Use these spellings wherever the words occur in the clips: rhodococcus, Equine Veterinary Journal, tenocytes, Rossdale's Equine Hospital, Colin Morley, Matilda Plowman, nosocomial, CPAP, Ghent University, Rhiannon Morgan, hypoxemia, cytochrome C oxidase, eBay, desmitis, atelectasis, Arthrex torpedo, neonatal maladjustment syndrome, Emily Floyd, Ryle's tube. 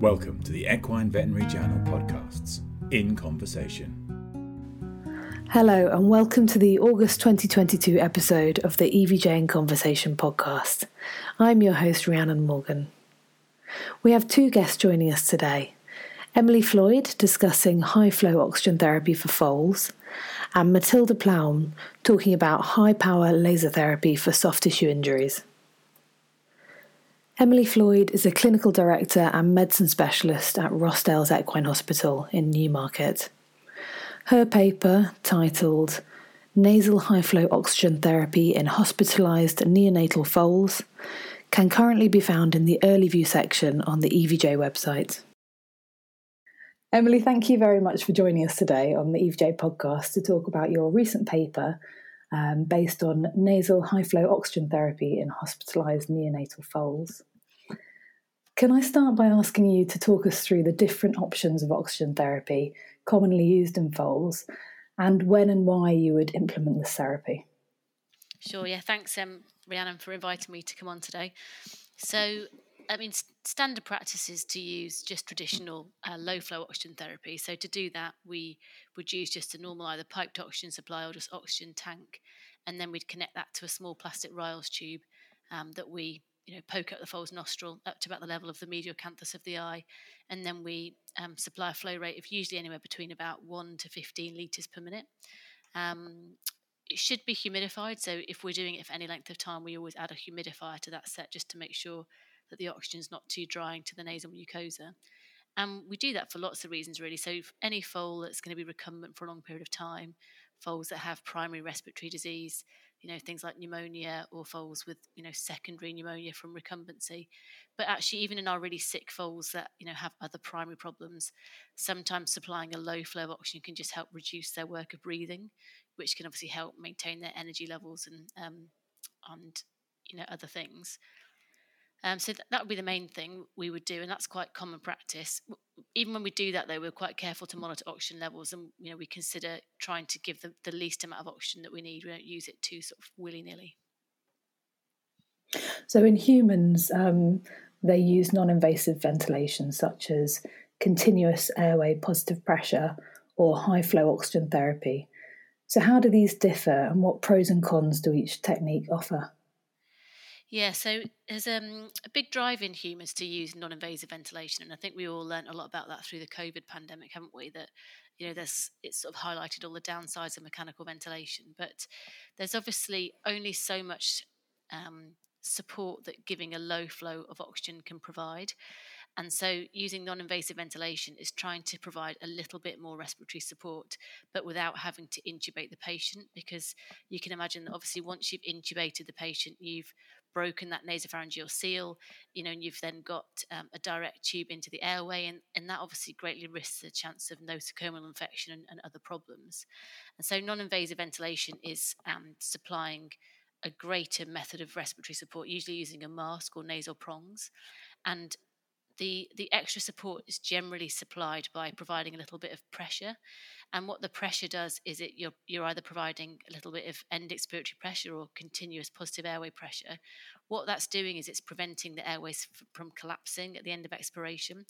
Welcome to the Equine Veterinary Journal podcasts, In Conversation. Hello and welcome to the August 2022 episode of the EVJ In Conversation podcast. I'm your host Rhiannon Morgan. We have two guests joining us today. Emily Floyd discussing high-flow oxygen therapy for foals and Matilda Plowman talking about high-power laser therapy for soft tissue injuries. Emily Floyd is a clinical director and medicine specialist at Rossdale's Equine Hospital in Newmarket. Her paper, titled Nasal High-Flow Oxygen Therapy in Hospitalised Neonatal Foals, can currently be found in the Early View section on the EVJ website. Emily, thank you very much for joining us today on the EVJ podcast to talk about your recent paper based on nasal high-flow oxygen therapy in hospitalised neonatal foals. Can I start by asking you to talk us through the different options of oxygen therapy commonly used in foals and when and why you would implement this therapy? Sure, yeah, thanks Rhiannon for inviting me to come on today. So, standard practice is to use just traditional low-flow oxygen therapy. So to do that, we would use just a normal either piped oxygen supply or just oxygen tank, and then we'd connect that to a small plastic Ryle's tube that we poke up the foal's nostril up to about the level of the medial canthus of the eye, and then we supply a flow rate of usually anywhere between about 1 to 15 litres per minute. It should be humidified, so if we're doing it for any length of time, we always add a humidifier to that set just to make sure that the oxygen's not too drying to the nasal mucosa. And we do that for lots of reasons, really. So any foal that's going to be recumbent for a long period of time, foals that have primary respiratory disease, things like pneumonia, or foals with, secondary pneumonia from recumbency. But actually, even in our really sick foals that, have other primary problems, sometimes supplying a low flow of oxygen can just help reduce their work of breathing, which can obviously help maintain their energy levels and other things. So that would be the main thing we would do, and that's quite common practice. Even when we do that, though, we're quite careful to monitor oxygen levels, and we consider trying to give them the least amount of oxygen that we need. We don't use it too sort of willy-nilly. So in humans, they use non-invasive ventilation, such as continuous airway positive pressure or high-flow oxygen therapy. So how do these differ, and what pros and cons do each technique offer? Yeah, so there's a big drive in humans to use non-invasive ventilation, and I think we all learnt a lot about that through the COVID pandemic, haven't we? That it's sort of highlighted all the downsides of mechanical ventilation, but there's obviously only so much support that giving a low flow of oxygen can provide, and so using non-invasive ventilation is trying to provide a little bit more respiratory support but without having to intubate the patient, because you can imagine that obviously once you've intubated the patient, you've broken that nasopharyngeal seal, and you've then got a direct tube into the airway, and that obviously greatly risks the chance of nosocomial infection and other problems. And so non-invasive ventilation is supplying a greater method of respiratory support, usually using a mask or nasal prongs, and the extra support is generally supplied by providing a little bit of pressure. And what the pressure does is it you're either providing a little bit of end expiratory pressure or continuous positive airway pressure. What that's doing is it's preventing the airways from collapsing at the end of expiration.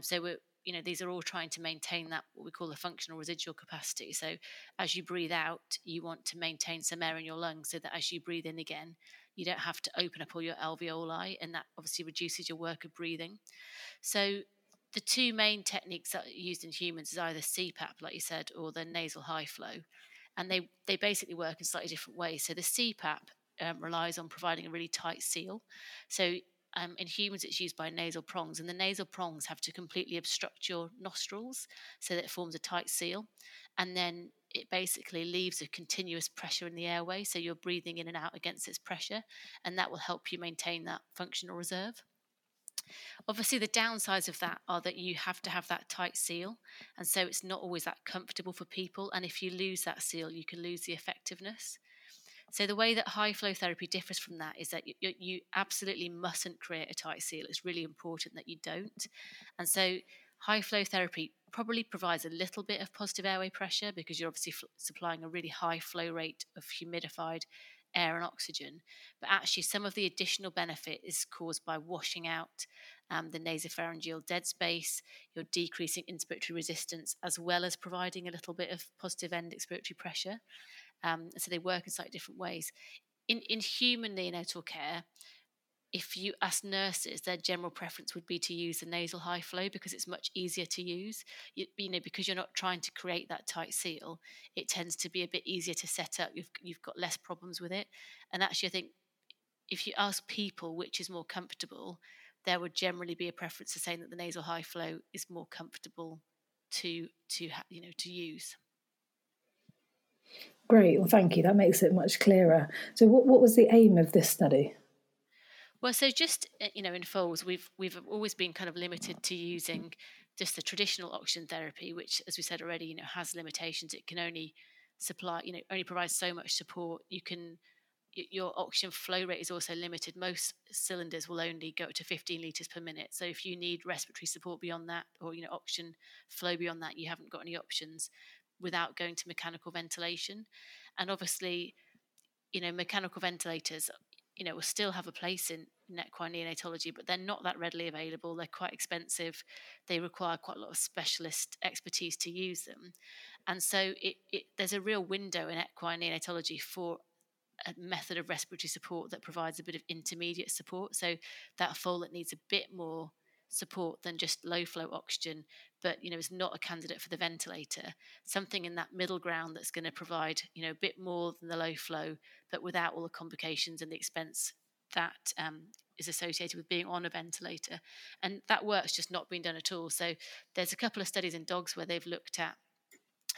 So we're, these are all trying to maintain that, what we call the functional residual capacity. So as you breathe out, you want to maintain some air in your lungs so that as you breathe in again, you don't have to open up all your alveoli, and that obviously reduces your work of breathing. So the two main techniques that are used in humans is either CPAP, like you said, or the nasal high flow, and they basically work in slightly different ways. So the CPAP relies on providing a really tight seal. So in humans, it's used by nasal prongs, and the nasal prongs have to completely obstruct your nostrils so that it forms a tight seal, and then it basically leaves a continuous pressure in the airway, so you're breathing in and out against its pressure, and that will help you maintain that functional reserve. Obviously, the downsides of that are that you have to have that tight seal, and so it's not always that comfortable for people, and if you lose that seal, you can lose the effectiveness. So the way that high-flow therapy differs from that is that you absolutely mustn't create a tight seal. It's really important that you don't. And so high-flow therapy probably provides a little bit of positive airway pressure because you're obviously supplying a really high flow rate of humidified air and oxygen, but actually some of the additional benefit is caused by washing out the nasopharyngeal dead space. You're decreasing inspiratory resistance as well as providing a little bit of positive end expiratory pressure. So they work in slightly different ways. In human neonatal care, if you ask nurses, their general preference would be to use the nasal high flow because it's much easier to use. You know, because you're not trying to create that tight seal, it tends to be a bit easier to set up. You've got less problems with it. And actually, I think if you ask people which is more comfortable, there would generally be a preference to saying that the nasal high flow is more comfortable to use. Great, well, thank you. That makes it much clearer. So, what was the aim of this study? Well, so just, in foals, we've always been kind of limited to using just the traditional oxygen therapy, which, as we said already, has limitations. It can only supply, only provides so much support. Your oxygen flow rate is also limited. Most cylinders will only go up to 15 litres per minute. So if you need respiratory support beyond that or, oxygen flow beyond that, you haven't got any options without going to mechanical ventilation. And obviously, mechanical ventilators, will still have a place in equine neonatology, but they're not that readily available. They're quite expensive. They require quite a lot of specialist expertise to use them. And so there's a real window in equine neonatology for a method of respiratory support that provides a bit of intermediate support. So that foal that needs a bit more support than just low flow oxygen, but, is not a candidate for the ventilator. Something in that middle ground that's going to provide, a bit more than the low flow, but without all the complications and the expense that is associated with being on a ventilator. And that work's just not been done at all. So there's a couple of studies in dogs where they've looked at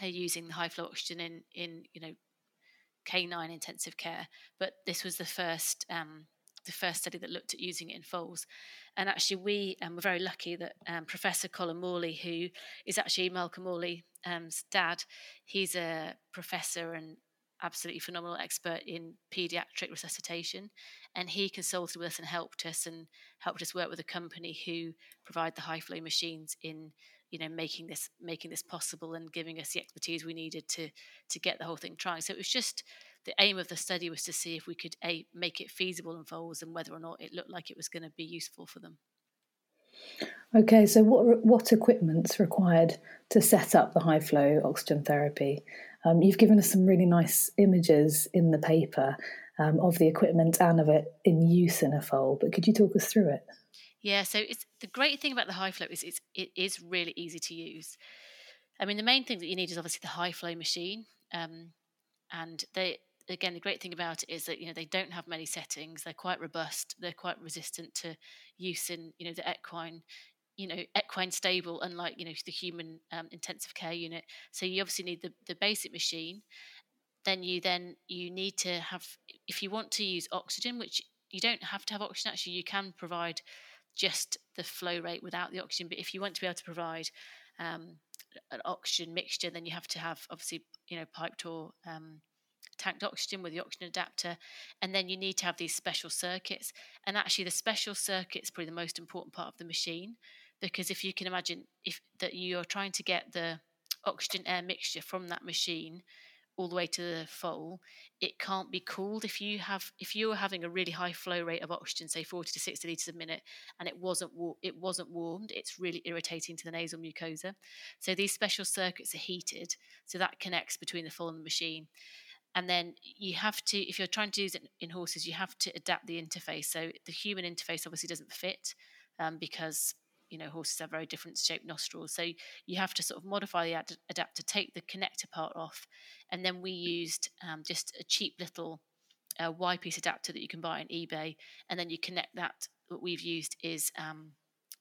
using the high flow oxygen in canine intensive care, but this was the first study that looked at using it in foals. And actually we were very lucky that Professor Colin Morley, who is actually Malcolm Morley's dad, he's a professor and absolutely phenomenal expert in paediatric resuscitation, and he consulted with us and helped us work with a company who provide the high flow machines in making this possible and giving us the expertise we needed to get the whole thing trying. So it was just the aim of the study was to see if we could make it feasible in foals and whether or not it looked like it was going to be useful for them. Okay, so what equipment's required to set up the high flow oxygen therapy? You've given us some really nice images in the paper of the equipment and of it in use in a foal, but could you talk us through it? Yeah, so it's the great thing about the high flow is it is really easy to use. I mean, the main thing that you need is obviously the high flow machine, and they. Again, the great thing about it is that, they don't have many settings. They're quite robust. They're quite resistant to use in, the equine stable, unlike, the human intensive care unit. So you obviously need the basic machine. Then you need to have, if you want to use oxygen, which you don't have to have oxygen, actually, you can provide just the flow rate without the oxygen. But if you want to be able to provide an oxygen mixture, then you have to have, obviously, piped or tanked oxygen with the oxygen adapter, and then you need to have these special circuits. And actually the special circuit's probably the most important part of the machine, because if you can imagine that you're trying to get the oxygen air mixture from that machine all the way to the foal, it can't be cooled. If you're having a really high flow rate of oxygen, say 40 to 60 litres a minute, and it wasn't warmed, it's really irritating to the nasal mucosa. So these special circuits are heated, so that connects between the foal and the machine. And then you have to, if you're trying to use it in horses, you have to adapt the interface. So the human interface obviously doesn't fit because, horses have very different shaped nostrils. So you have to sort of modify the adapter, take the connector part off. And then we used just a cheap little Y-piece adapter that you can buy on eBay. And then you connect that. What we've used is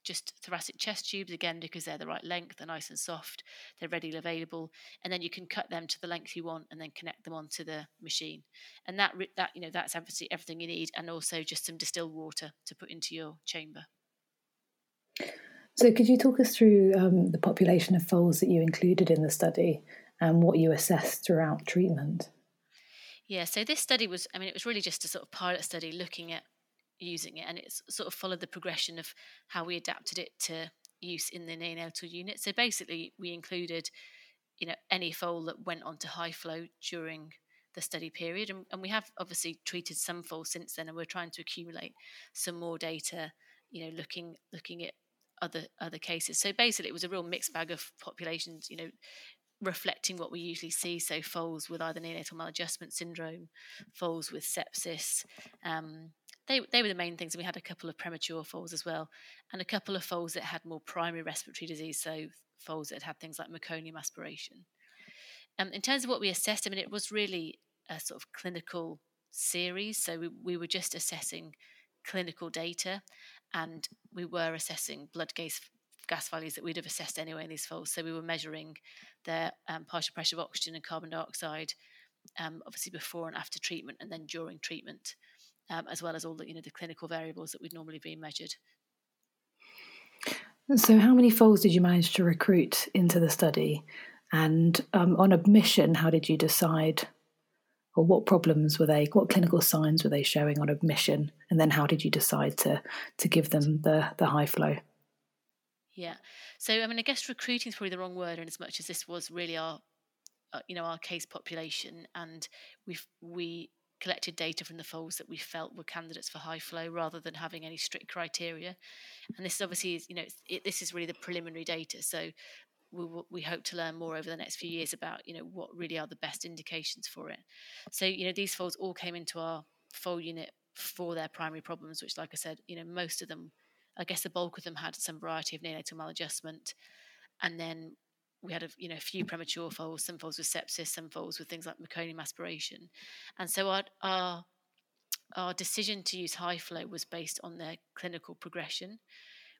just thoracic chest tubes, again, because they're the right length, they're nice and soft, they're readily available, and then you can cut them to the length you want and then connect them onto the machine. And that's obviously everything you need, and also just some distilled water to put into your chamber. So could you talk us through the population of foals that you included in the study and what you assessed throughout treatment? Yeah, so this study was, it was really just a sort of pilot study looking at using it, and it's sort of followed the progression of how we adapted it to use in the neonatal unit. So basically we included any foal that went onto high flow during the study period. And we have obviously treated some foals since then, and we're trying to accumulate some more data, you know, looking at other cases. So basically it was a real mixed bag of populations, you know, reflecting what we usually see. So foals with either neonatal maladjustment syndrome, foals with sepsis, they were the main things. And we had a couple of premature foals as well, and a couple of foals that had more primary respiratory disease, so foals that had things like meconium aspiration. In terms of what we assessed, I mean, it was really a sort of clinical series. So we were just assessing clinical data, and we were assessing blood gas values that we'd have assessed anyway in these foals. So we were measuring their partial pressure of oxygen and carbon dioxide, obviously before and after treatment, and then during treatment, as well as all the, you know, the clinical variables that would normally be measured. So how many foals did you manage to recruit into the study? And on admission, how did you decide, or what problems were they, what clinical signs were they showing on admission? And then how did you decide to give them the high flow? Yeah. So, I mean, I guess recruiting is probably the wrong word, in as much as this was really our case population, and we collected data from the foals that we felt were candidates for high flow, rather than having any strict criteria. And this obviously is, you know, this is really the preliminary data. So we hope to learn more over the next few years about, you know, what really are the best indications for it. So, you know, these foals all came into our foal unit for their primary problems, which, like I said, you know, most of them, I guess the bulk of them, had some variety of neonatal maladjustment. And then we had a few premature foals, some foals with sepsis, some foals with things like meconium aspiration. And so our decision to use high flow was based on their clinical progression.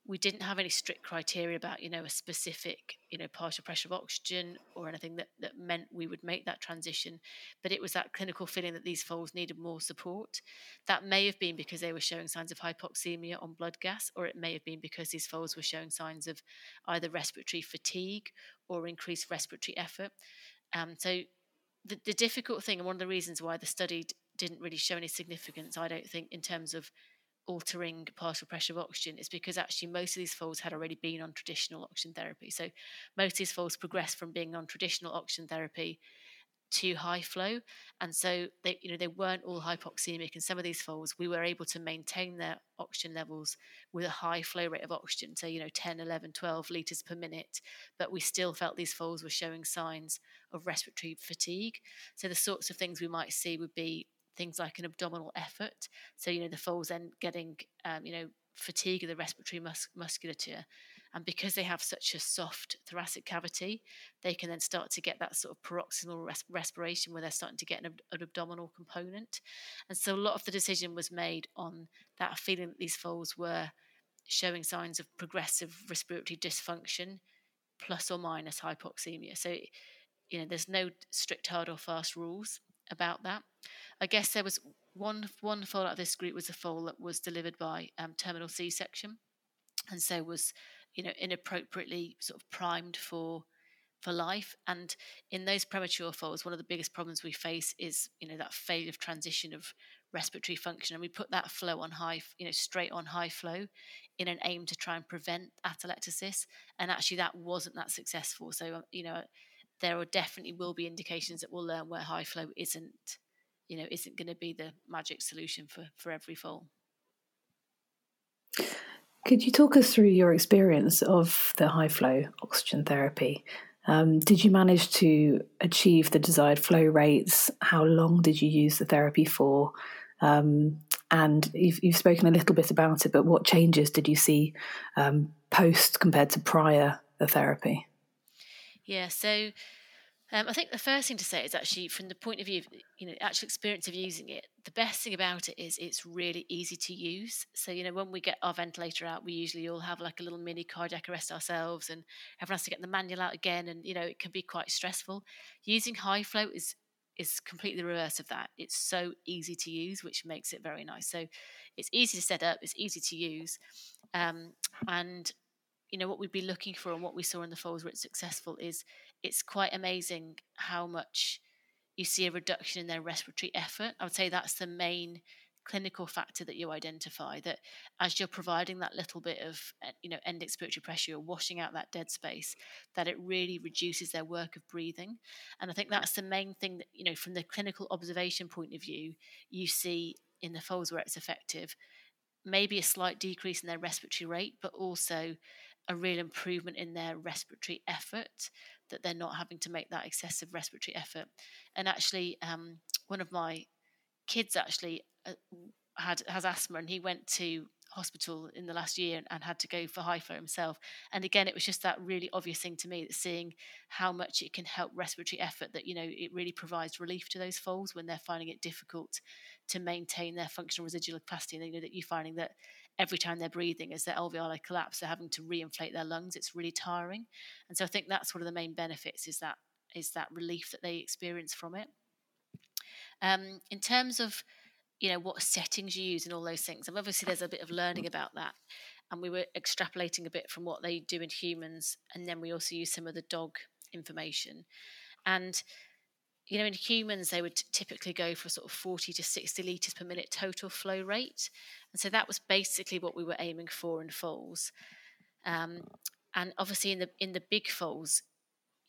We didn't have any strict criteria about, you know, a specific, you know, partial pressure of oxygen or anything that meant we would make that transition. But it was that clinical feeling that these foals needed more support. That may have been because they were showing signs of hypoxemia on blood gas, or it may have been because these foals were showing signs of either respiratory fatigue or increased respiratory effort. So the difficult thing, and one of the reasons why the study didn't really show any significance, I don't think, in terms of altering partial pressure of oxygen, is because actually most of these foals had already been on traditional oxygen therapy. So most of these foals progressed from being on traditional oxygen therapy to high flow, and so they weren't all hypoxemic. And some of these foals, we were able to maintain their oxygen levels with a high flow rate of oxygen, so, you know, 10, 11, 12 litres per minute, but we still felt these foals were showing signs of respiratory fatigue. So the sorts of things we might see would be things like an abdominal effort. So, you know, the foals then getting, fatigue of the respiratory musculature. And because they have such a soft thoracic cavity, they can then start to get that sort of paroxysmal respiration, where they're starting to get an abdominal component. And so a lot of the decision was made on that feeling that these foals were showing signs of progressive respiratory dysfunction, plus or minus hypoxemia. So, you know, there's no strict hard or fast rules about that. I guess there was one foal out of this group was a foal that was delivered by terminal C-section, and so was, you know, inappropriately sort of primed for life. And in those premature foals, one of the biggest problems we face is, you know, that failure of transition of respiratory function. And we put that flow on high, you know, straight on high flow, in an aim to try and prevent atelectasis. And actually that wasn't that successful. So, you know, there are definitely will be indications that we'll learn where high flow isn't going to be the magic solution for every foal. Could you talk us through your experience of the high flow oxygen therapy? Did you manage to achieve the desired flow rates? How long did you use the therapy for? And you've spoken a little bit about it, but what changes did you see post compared to prior the therapy? Yeah, so I think the first thing to say is, actually, from the point of view of, you know, actual experience of using it, the best thing about it is it's really easy to use. So, you know, when we get our ventilator out, we usually all have like a little mini cardiac arrest ourselves, and everyone has to get the manual out again, and, you know, it can be quite stressful. Using high flow is completely the reverse of that. It's so easy to use, which makes it very nice. So it's easy to set up, it's easy to use, and you know, what we'd be looking for and what we saw in the foals where it's successful is, it's quite amazing how much you see a reduction in their respiratory effort. I would say that's the main clinical factor that you identify, that as you're providing that little bit of, you know, end expiratory pressure, you're washing out that dead space, that it really reduces their work of breathing. And I think that's the main thing that, you know, from the clinical observation point of view, you see in the foals where it's effective, maybe a slight decrease in their respiratory rate, but also a real improvement in their respiratory effort, that they're not having to make that excessive respiratory effort. And actually, one of my kids actually has asthma, and he went to hospital in the last year and had to go for high flow himself. And again, it was just that really obvious thing to me, that seeing how much it can help respiratory effort, that, you know, it really provides relief to those foals when they're finding it difficult to maintain their functional residual capacity. And, you know, that you're finding that every time they're breathing, as their alveoli collapse, they're having to reinflate their lungs. It's really tiring. And so I think that's one of the main benefits, is that relief that they experience from it. In terms of, you know, what settings you use and all those things, and obviously there's a bit of learning about that, and we were extrapolating a bit from what they do in humans, and then we also use some of the dog information. And, you know, in humans they would typically go for sort of 40 to 60 litres per minute total flow rate, and so that was basically what we were aiming for in foals. And obviously in the big foals,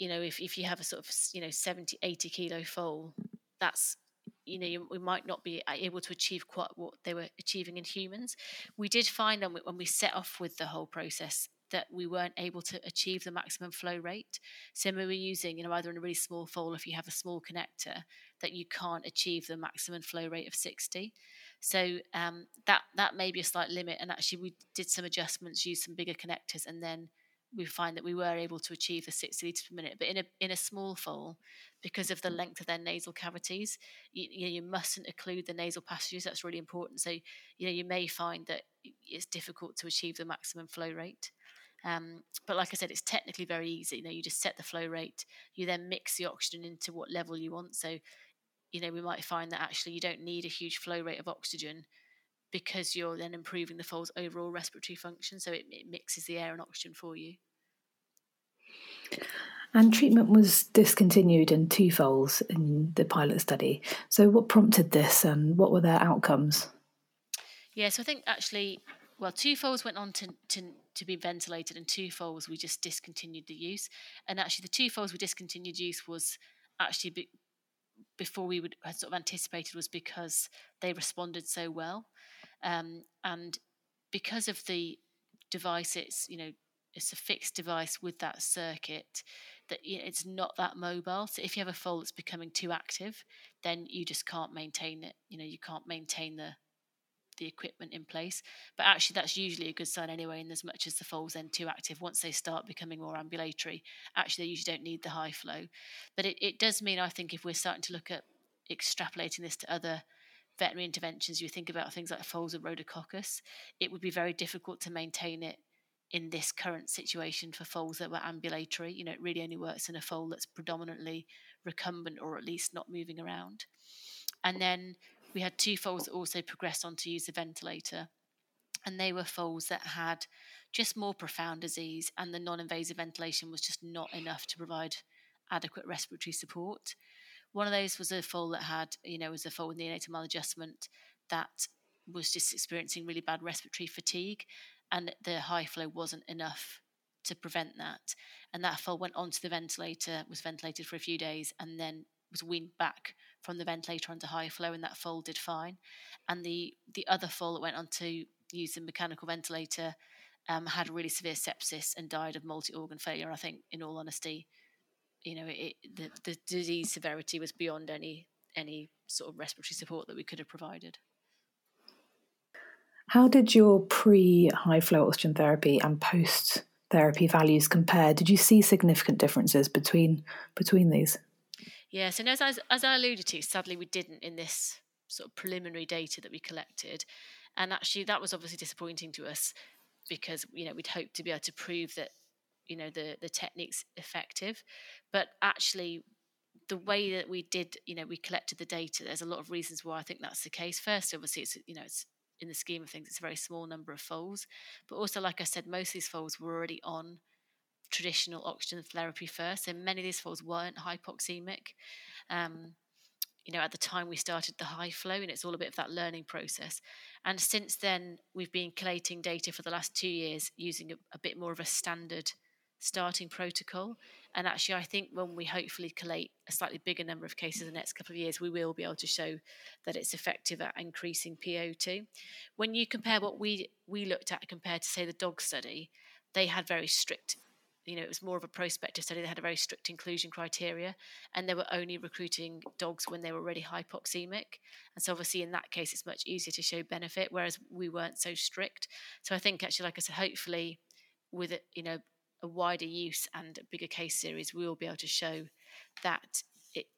you know, if you have a sort of, you know, 70, 80 kilo foal, that's, you know, we might not be able to achieve quite what they were achieving in humans. We did find that when we set off with the whole process, that we weren't able to achieve the maximum flow rate. So we were using, you know, either in a really small foal, if you have a small connector, that you can't achieve the maximum flow rate of 60. So that may be a slight limit. And actually we did some adjustments, used some bigger connectors, and then we find that we were able to achieve the 60 litres per minute. But in a small foal, because of the length of their nasal cavities, you mustn't occlude the nasal passages. That's really important. So, you know, you may find that it's difficult to achieve the maximum flow rate. But like I said, it's technically very easy. You know, you just set the flow rate. You then mix the oxygen into what level you want. So, you know, we might find that actually you don't need a huge flow rate of oxygen, because you're then improving the foal's overall respiratory function, so it mixes the air and oxygen for you. And treatment was discontinued in 2 foals in the pilot study. So what prompted this, and what were their outcomes? Yeah, so I think actually, well, 2 foals went on to be ventilated, and 2 foals we just discontinued the use. And actually the 2 foals we discontinued use was actually before we had sort of anticipated, was because they responded so well. And because of the device, it's, you know, it's a fixed device with that circuit, that, you know, it's not that mobile. So if you have a foal that's becoming too active, then you just can't maintain it. You know, you can't maintain the equipment in place. But actually that's usually a good sign anyway, in as much as the foal's then too active, once they start becoming more ambulatory, actually they usually don't need the high flow. But it does mean, I think, if we're starting to look at extrapolating this to other veterinary interventions, you think about things like foals of rhodococcus, it would be very difficult to maintain it in this current situation for foals that were ambulatory. You know, it really only works in a foal that's predominantly recumbent, or at least not moving around. And then we had 2 foals that also progressed on to use the ventilator, and they were foals that had just more profound disease, and the non-invasive ventilation was just not enough to provide adequate respiratory support. One of those was a foal that had, you know, was a foal with neonatal maladjustment that was just experiencing really bad respiratory fatigue, and the high flow wasn't enough to prevent that. And that foal went onto the ventilator, was ventilated for a few days, and then was weaned back from the ventilator onto high flow, and that foal did fine. And the other foal that went on to use the mechanical ventilator had really severe sepsis and died of multi-organ failure. I think, in all honesty, you know, the disease severity was beyond any sort of respiratory support that we could have provided. How did your pre-high flow oxygen therapy and post-therapy values compare? Did you see significant differences between these? Yeah, so as I alluded to, sadly we didn't in this sort of preliminary data that we collected. And actually that was obviously disappointing to us, because, you know, we'd hoped to be able to prove that, you know, the technique's effective. But actually the way that we did, you know, we collected the data, there's a lot of reasons why I think that's the case. First, obviously, it's, you know, it's in the scheme of things, it's a very small number of foals. But also, like I said, most of these foals were already on traditional oxygen therapy first, and many of these foals weren't hypoxemic. you know, at the time we started the high flow, and it's all a bit of that learning process. And since then, we've been collating data for the last 2 years using a bit more of a standard starting protocol. And actually, I think when we hopefully collate a slightly bigger number of cases in the next couple of years, we will be able to show that it's effective at increasing PO2. When you compare what we looked at compared to, say, the dog study, they had very strict, you know, it was more of a prospective study. They had a very strict inclusion criteria, and they were only recruiting dogs when they were already hypoxemic. And so obviously in that case, it's much easier to show benefit, whereas we weren't so strict. So I think actually, like I said, hopefully with, you know, a wider use and a bigger case series, we will be able to show that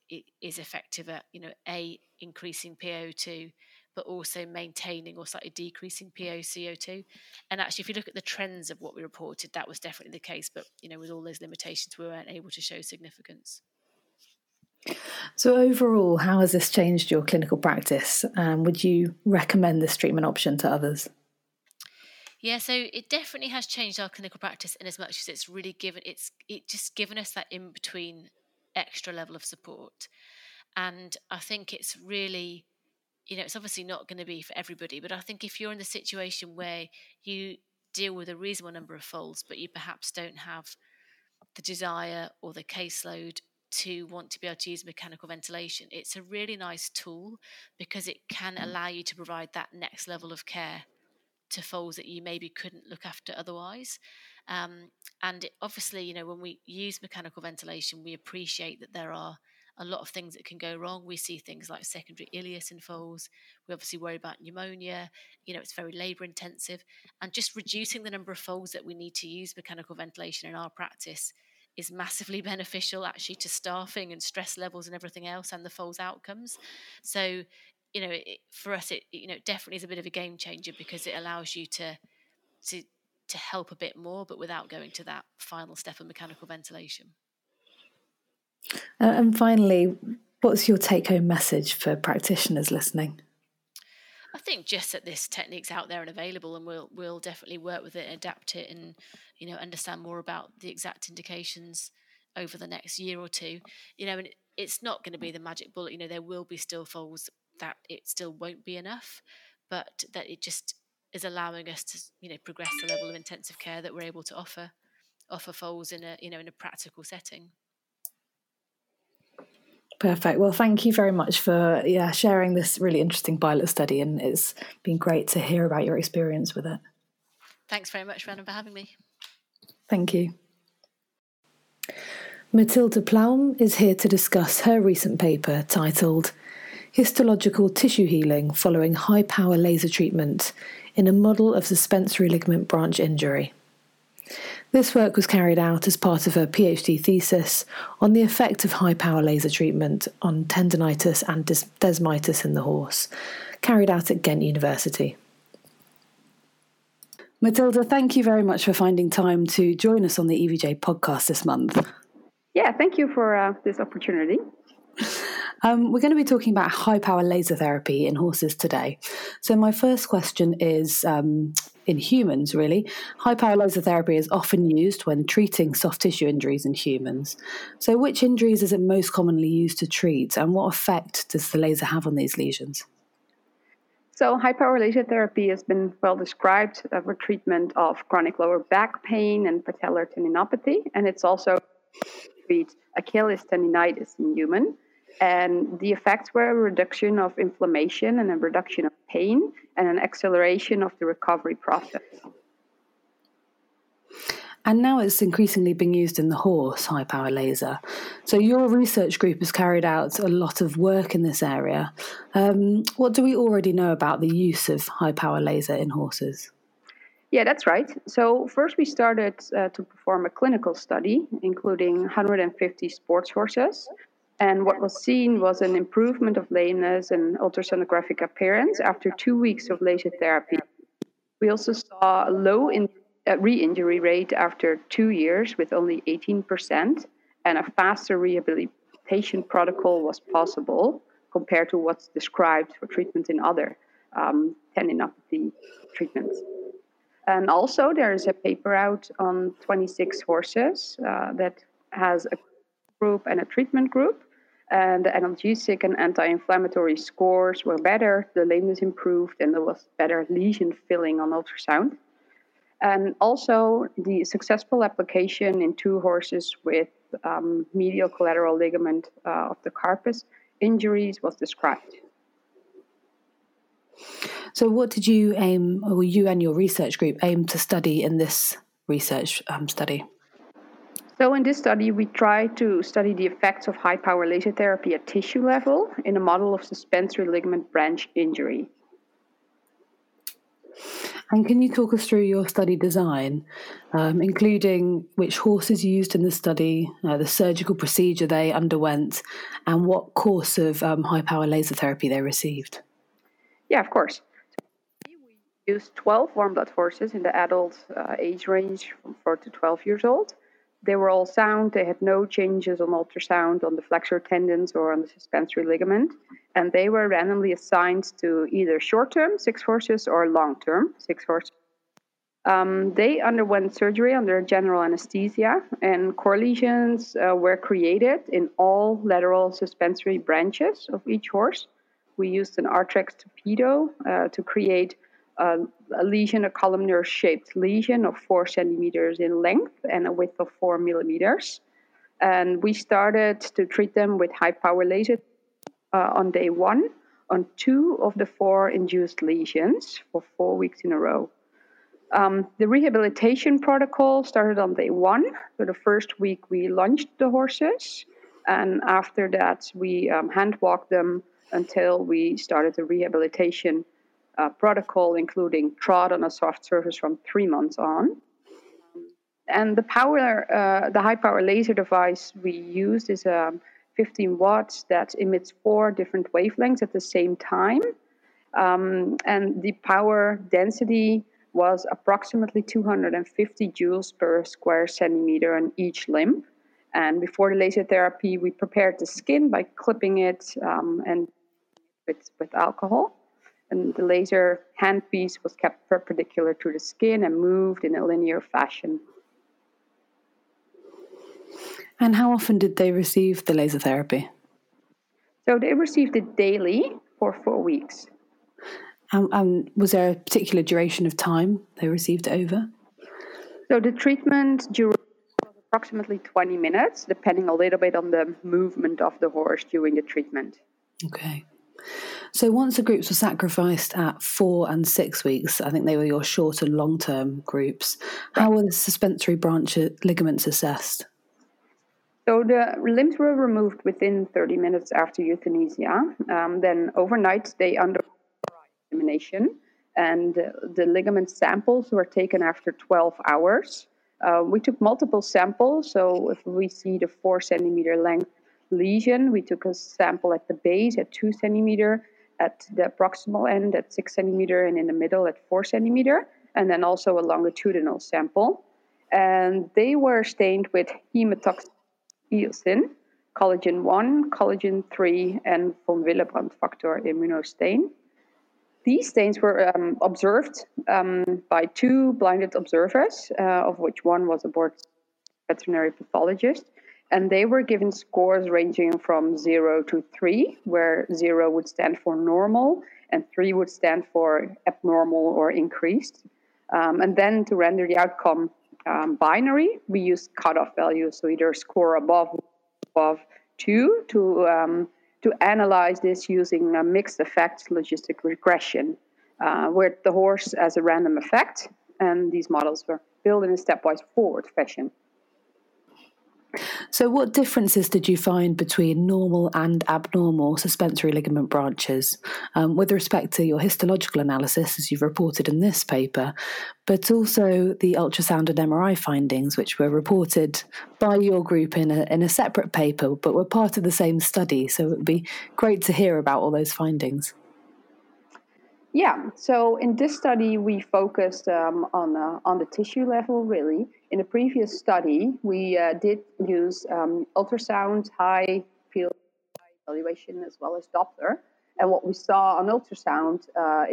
it is effective at, you know, A, increasing PO2, but also maintaining or slightly decreasing PO/CO2. And actually, if you look at the trends of what we reported, that was definitely the case. But, you know, with all those limitations, we weren't able to show significance. So overall, how has this changed your clinical practice? Would you recommend this treatment option to others? Yeah, so it definitely has changed our clinical practice in as much as it's really given, it's just given us that in-between extra level of support. And I think it's really, you know, it's obviously not going to be for everybody, but I think if you're in the situation where you deal with a reasonable number of foals, but you perhaps don't have the desire or the caseload to want to be able to use mechanical ventilation, it's a really nice tool because it can allow you to provide that next level of care to foals that you maybe couldn't look after otherwise. And it, obviously, you know, when we use mechanical ventilation, we appreciate that there are a lot of things that can go wrong. We see things like secondary ileus in foals. We obviously worry about pneumonia. You know, it's very labour intensive. And just reducing the number of foals that we need to use mechanical ventilation in our practice is massively beneficial actually to staffing and stress levels and everything else and the foals' outcomes. So, you know, for us, it definitely is a bit of a game changer because it allows you to help a bit more, but without going to that final step of mechanical ventilation. And finally, what's your take-home message for practitioners listening? I think just that this technique's out there and available, and we'll definitely work with it and adapt it and, you know, understand more about the exact indications over the next year or two. You know, and it's not going to be the magic bullet. You know, there will be still foals that it still won't be enough, but that it just is allowing us to, you know, progress the level of intensive care that we're able to offer foals in a, you know, in a practical setting. Perfect. Well, thank you very much for sharing this really interesting pilot study, and it's been great to hear about your experience with it. Thanks very much, Rhiannon, for having me. Thank you. Matilda Plowman is here to discuss her recent paper titled Histological Tissue Healing Following High Power Laser Treatment in a Model of Suspensory Ligament Branch Injury. This work was carried out as part of her PhD thesis on the effect of high-power laser treatment on tendinitis and desmitis in the horse, carried out at Ghent University. Matilda, thank you very much for finding time to join us on the EVJ podcast this month. Yeah, thank you for this opportunity. We're going to be talking about high-power laser therapy in horses today. So my first question is... in humans, really. High-power laser therapy is often used when treating soft tissue injuries in humans. So which injuries is it most commonly used to treat, and what effect does the laser have on these lesions? So high-power laser therapy has been well described for treatment of chronic lower back pain and patellar tendinopathy, and it's also treat Achilles tendinitis in human. And the effects were a reduction of inflammation and a reduction of pain and an acceleration of the recovery process. And now it's increasingly being used in the horse, high-power laser. So your research group has carried out a lot of work in this area. What do we already know about the use of high-power laser in horses? Yeah, that's right. So first we started to perform a clinical study, including 150 sports horses. And what was seen was an improvement of lameness and ultrasonographic appearance after 2 weeks of laser therapy. We also saw a low re-injury rate after 2 years with only 18%, and a faster rehabilitation protocol was possible compared to what's described for treatment in other tendinopathy treatments. And also there is a paper out on 26 horses that has a group and a treatment group. And the analgesic and anti-inflammatory scores were better, the lameness improved, and there was better lesion filling on ultrasound. And also the successful application in 2 horses with medial collateral ligament of the carpus injuries was described. So what did you aim, or you and your research group aim to study in this research study? So in this study, we tried to study the effects of high-power laser therapy at tissue level in a model of suspensory ligament branch injury. And can you talk us through your study design, including which horses you used in the study, the surgical procedure they underwent, and what course of high-power laser therapy they received? Yeah, of course. So we used 12 warm blood horses in the adult age range from 4 to 12 years old. They were all sound. They had no changes on ultrasound, on the flexor tendons, or on the suspensory ligament. And they were randomly assigned to either short-term, 6 horses, or long-term, 6 horses. They underwent surgery under general anesthesia, and core lesions were created in all lateral suspensory branches of each horse. We used an Arthrex torpedo to create a lesion, a columnar-shaped lesion of 4 centimeters in length and a width of 4 millimeters. And we started to treat them with high-power laser on day 1 on 2 of the 4 induced lesions for 4 weeks in a row. The rehabilitation protocol started on day 1. So the first week we lunged the horses, and after that we hand-walked them until we started the rehabilitation protocol, including trod on a soft surface from 3 months on. And the high-power laser device we used is 15 watts that emits 4 different wavelengths at the same time. And the power density was approximately 250 joules per square centimeter on each limb. And before the laser therapy, we prepared the skin by clipping it and with alcohol. And the laser handpiece was kept perpendicular to the skin and moved in a linear fashion. And how often did they receive the laser therapy? So they received it daily for 4 weeks. Was there a particular duration of time they received it over? So the treatment duration was approximately 20 minutes, depending a little bit on the movement of the horse during the treatment. Okay. So once the groups were sacrificed at 4 and 6 weeks, I think they were your short and long-term groups, how were the suspensory branch ligaments assessed? So the limbs were removed within 30 minutes after euthanasia. Then overnight they underwent examination, and the ligament samples were taken after 12 hours. We took multiple samples, so if we see the 4 centimeter length lesion, we took a sample at the base at 2 centimeter, at the proximal end at 6 centimeter, and in the middle at 4 centimeter, and then also a longitudinal sample. And they were stained with hematoxin, eosin, collagen 1, collagen 3, and von Willebrand factor immunostain. These stains were observed by 2 blinded observers, of which one was a board veterinary pathologist. And they were given scores ranging from 0 to 3, where 0 would stand for normal and 3 would stand for abnormal or increased. And then to render the outcome binary, we used cutoff values, so either score above 2 to analyze this using a mixed effects logistic regression, with the horse as a random effect. And these models were built in a stepwise forward fashion. So what differences did you find between normal and abnormal suspensory ligament branches with respect to your histological analysis, as you've reported in this paper, but also the ultrasound and MRI findings, which were reported by your group in a separate paper, but were part of the same study? So it would be great to hear about all those findings. Yeah, so in this study, we focused on the tissue level, really. In a previous study, we did use ultrasound, high field evaluation, as well as Doppler. And what we saw on ultrasound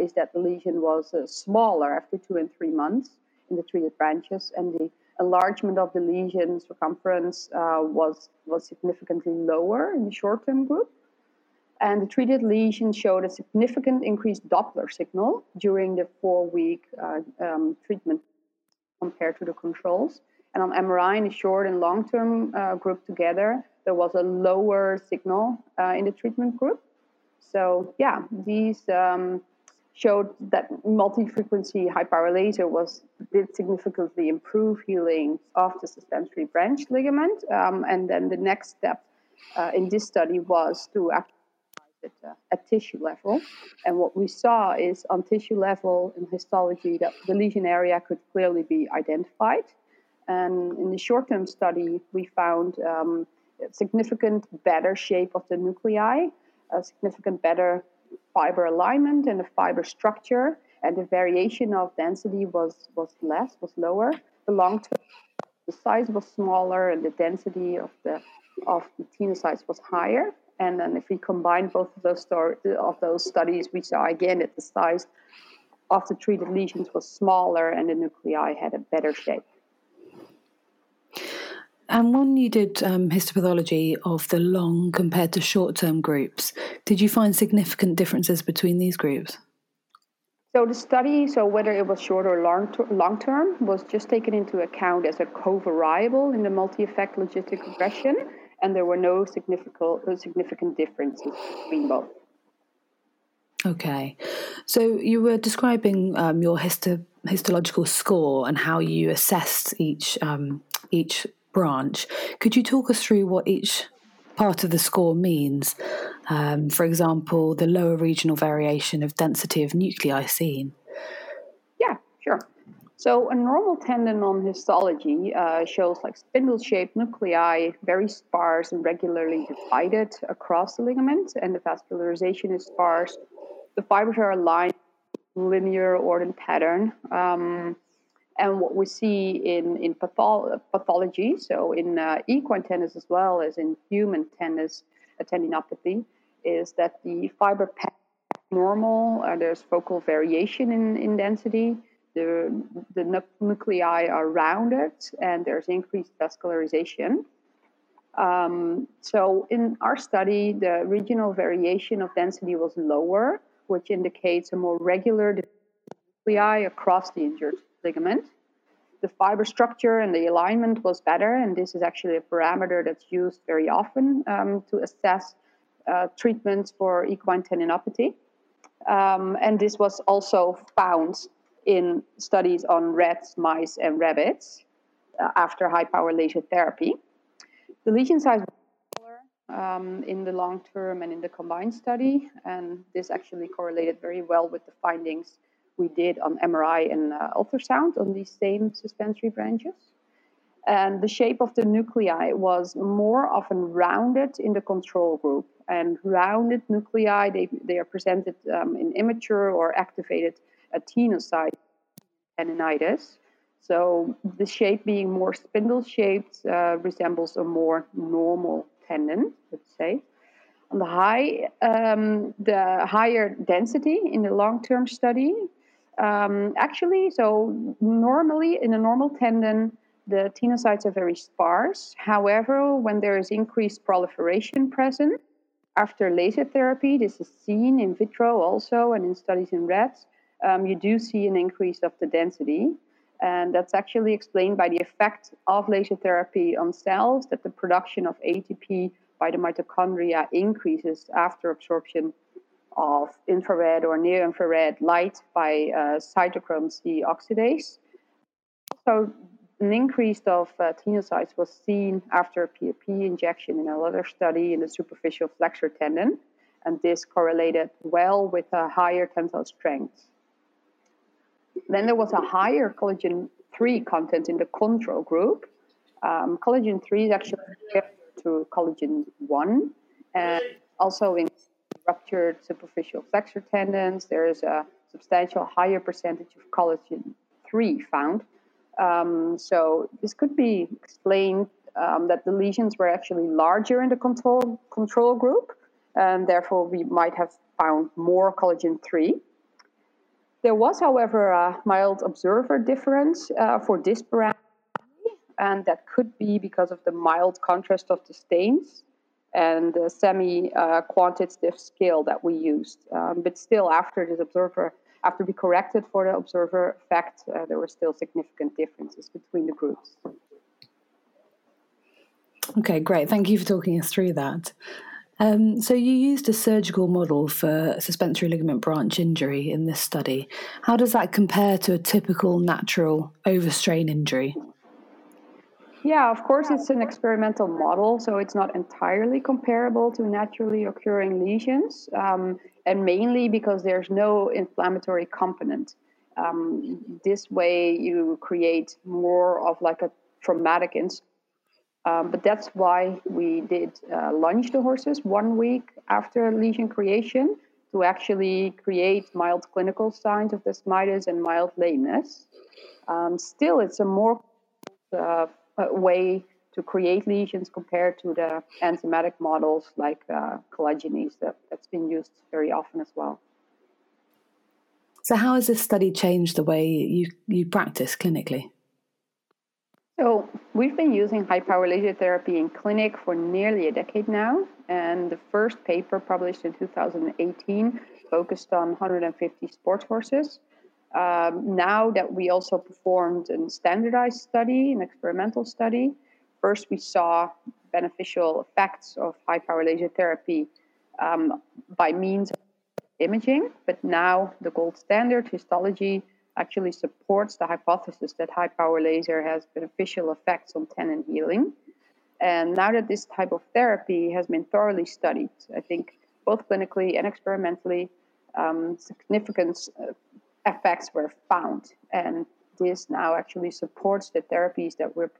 is that the lesion was smaller after 2 and 3 months in the treated branches, and the enlargement of the lesion circumference was significantly lower in the short-term group. And the treated lesion showed a significant increased Doppler signal during the 4-week treatment compared to the controls. And on MRI, in the short and long-term group together, there was a lower signal in the treatment group. So, yeah, these showed that multi-frequency hypirelaser did significantly improve healing of the suspensory branch ligament. And then the next step in this study was to actually at tissue level. And what we saw is on tissue level in histology that the lesion area could clearly be identified. And in the short-term study, we found significant better shape of the nuclei, a significant better fiber alignment and the fiber structure, and the variation of density was lower. The long-term, the size was smaller and the density of the tenocytes was higher. And then if we combine both of those studies, we saw again that the size of the treated lesions was smaller and the nuclei had a better shape. And when you did histopathology of the long compared to short-term groups, did you find significant differences between these groups? So the study, whether it was short or long-term, was just taken into account as a co-variable in the multi-effect logistic regression, and there were no significant differences between both. Okay. So you were describing your histological score and how you assessed each branch. Could you talk us through what each part of the score means? For example, the lower regional variation of density of nuclei seen. Yeah, sure. So a normal tendon on histology shows like spindle-shaped nuclei, very sparse and regularly divided across the ligament, and the vascularization is sparse. The fibers are aligned in linear organ pattern. And what we see in pathology, so in equine tendons as well as in human tendons, tendinopathy, is that the fiber pattern is normal. There's focal variation in density. The nuclei are rounded and there's increased vascularization. So in our study, the regional variation of density was lower, which indicates a more regular nuclei across the injured ligament. The fiber structure and the alignment was better, and this is actually a parameter that's used very often to assess treatments for equine tendinopathy. And this was also found in studies on rats, mice, and rabbits after high-power laser therapy. The lesion size was smaller in the long-term and in the combined study, and this actually correlated very well with the findings we did on MRI and ultrasound on these same suspensory branches. And the shape of the nuclei was more often rounded in the control group. And rounded nuclei, they are presented in immature or activated tenocyte tendinitis. So the shape being more spindle-shaped resembles a more normal tendon, let's say. On the higher density in the long-term study, normally in a normal tendon, the tenocytes are very sparse. However, when there is increased proliferation present after laser therapy, this is seen in vitro also and in studies in rats, you do see an increase of the density. And that's actually explained by the effect of laser therapy on cells, that the production of ATP by the mitochondria increases after absorption of infrared or near-infrared light by cytochrome C oxidase. Also, an increase of tenocytes was seen after a PRP injection in another study in the superficial flexor tendon, and this correlated well with a higher tensile strength. Then there was a higher collagen 3 content in the control group. Collagen 3 is actually to collagen 1, and also in ruptured superficial flexor tendons, there is a substantial higher percentage of collagen 3 found. So this could be explained that the lesions were actually larger in the control group, and therefore we might have found more collagen 3. There was, however, a mild observer difference for this parameter, and that could be because of the mild contrast of the stains and the semi-quantitative scale that we used. But still, after we corrected for the observer effect, there were still significant differences between the groups. Okay, great. Thank you for talking us through that. So you used a surgical model for suspensory ligament branch injury in this study. How does that compare to a typical natural overstrain injury? Yeah, of course, it's an experimental model, so it's not entirely comparable to naturally occurring lesions, and mainly because there's no inflammatory component. This way, you create more of like a traumatic incident. But that's why we did lunge the horses 1 week after lesion creation to actually create mild clinical signs of desmitis and mild lameness. Still, it's a more way to create lesions compared to the enzymatic models like collagenase that's been used very often as well. So how has this study changed the way you practice clinically? So we've been using high-power laser therapy in clinic for nearly a decade now, and the first paper published in 2018 focused on 150 sport horses. Now that we also performed a standardized study, an experimental study, first we saw beneficial effects of high-power laser therapy by means of imaging, but now the gold standard, histology, actually supports the hypothesis that high-power laser has beneficial effects on tendon healing. And now that this type of therapy has been thoroughly studied, I think both clinically and experimentally, significant effects were found. And this now actually supports the therapies that we're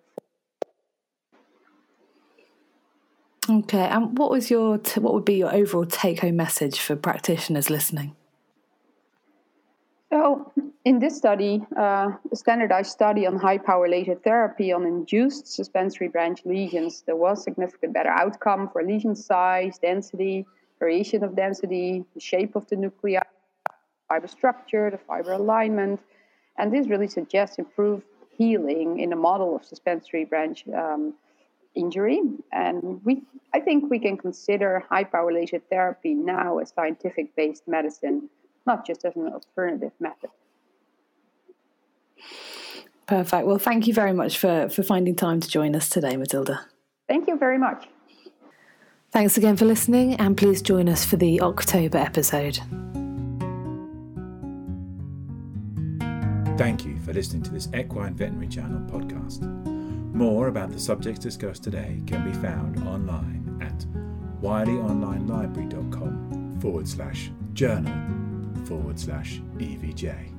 performing. Okay, and what would be your overall take-home message for practitioners listening? So in this study, a standardized study on high-power laser therapy on induced suspensory branch lesions, there was significant better outcome for lesion size, density, variation of density, the shape of the nuclei, fiber structure, the fiber alignment. And this really suggests improved healing in a model of suspensory branch injury. And I think we can consider high-power laser therapy now as scientific-based medicine, not just as an alternative method. Perfect. Well, thank you very much for finding time to join us today, Matilda. Thank you very much. Thanks again for listening, and please join us for the October episode. Thank you for listening to this Equine Veterinary Journal podcast. More about the subjects discussed today can be found online at wileyonlinelibrary.com/journal/EVJ.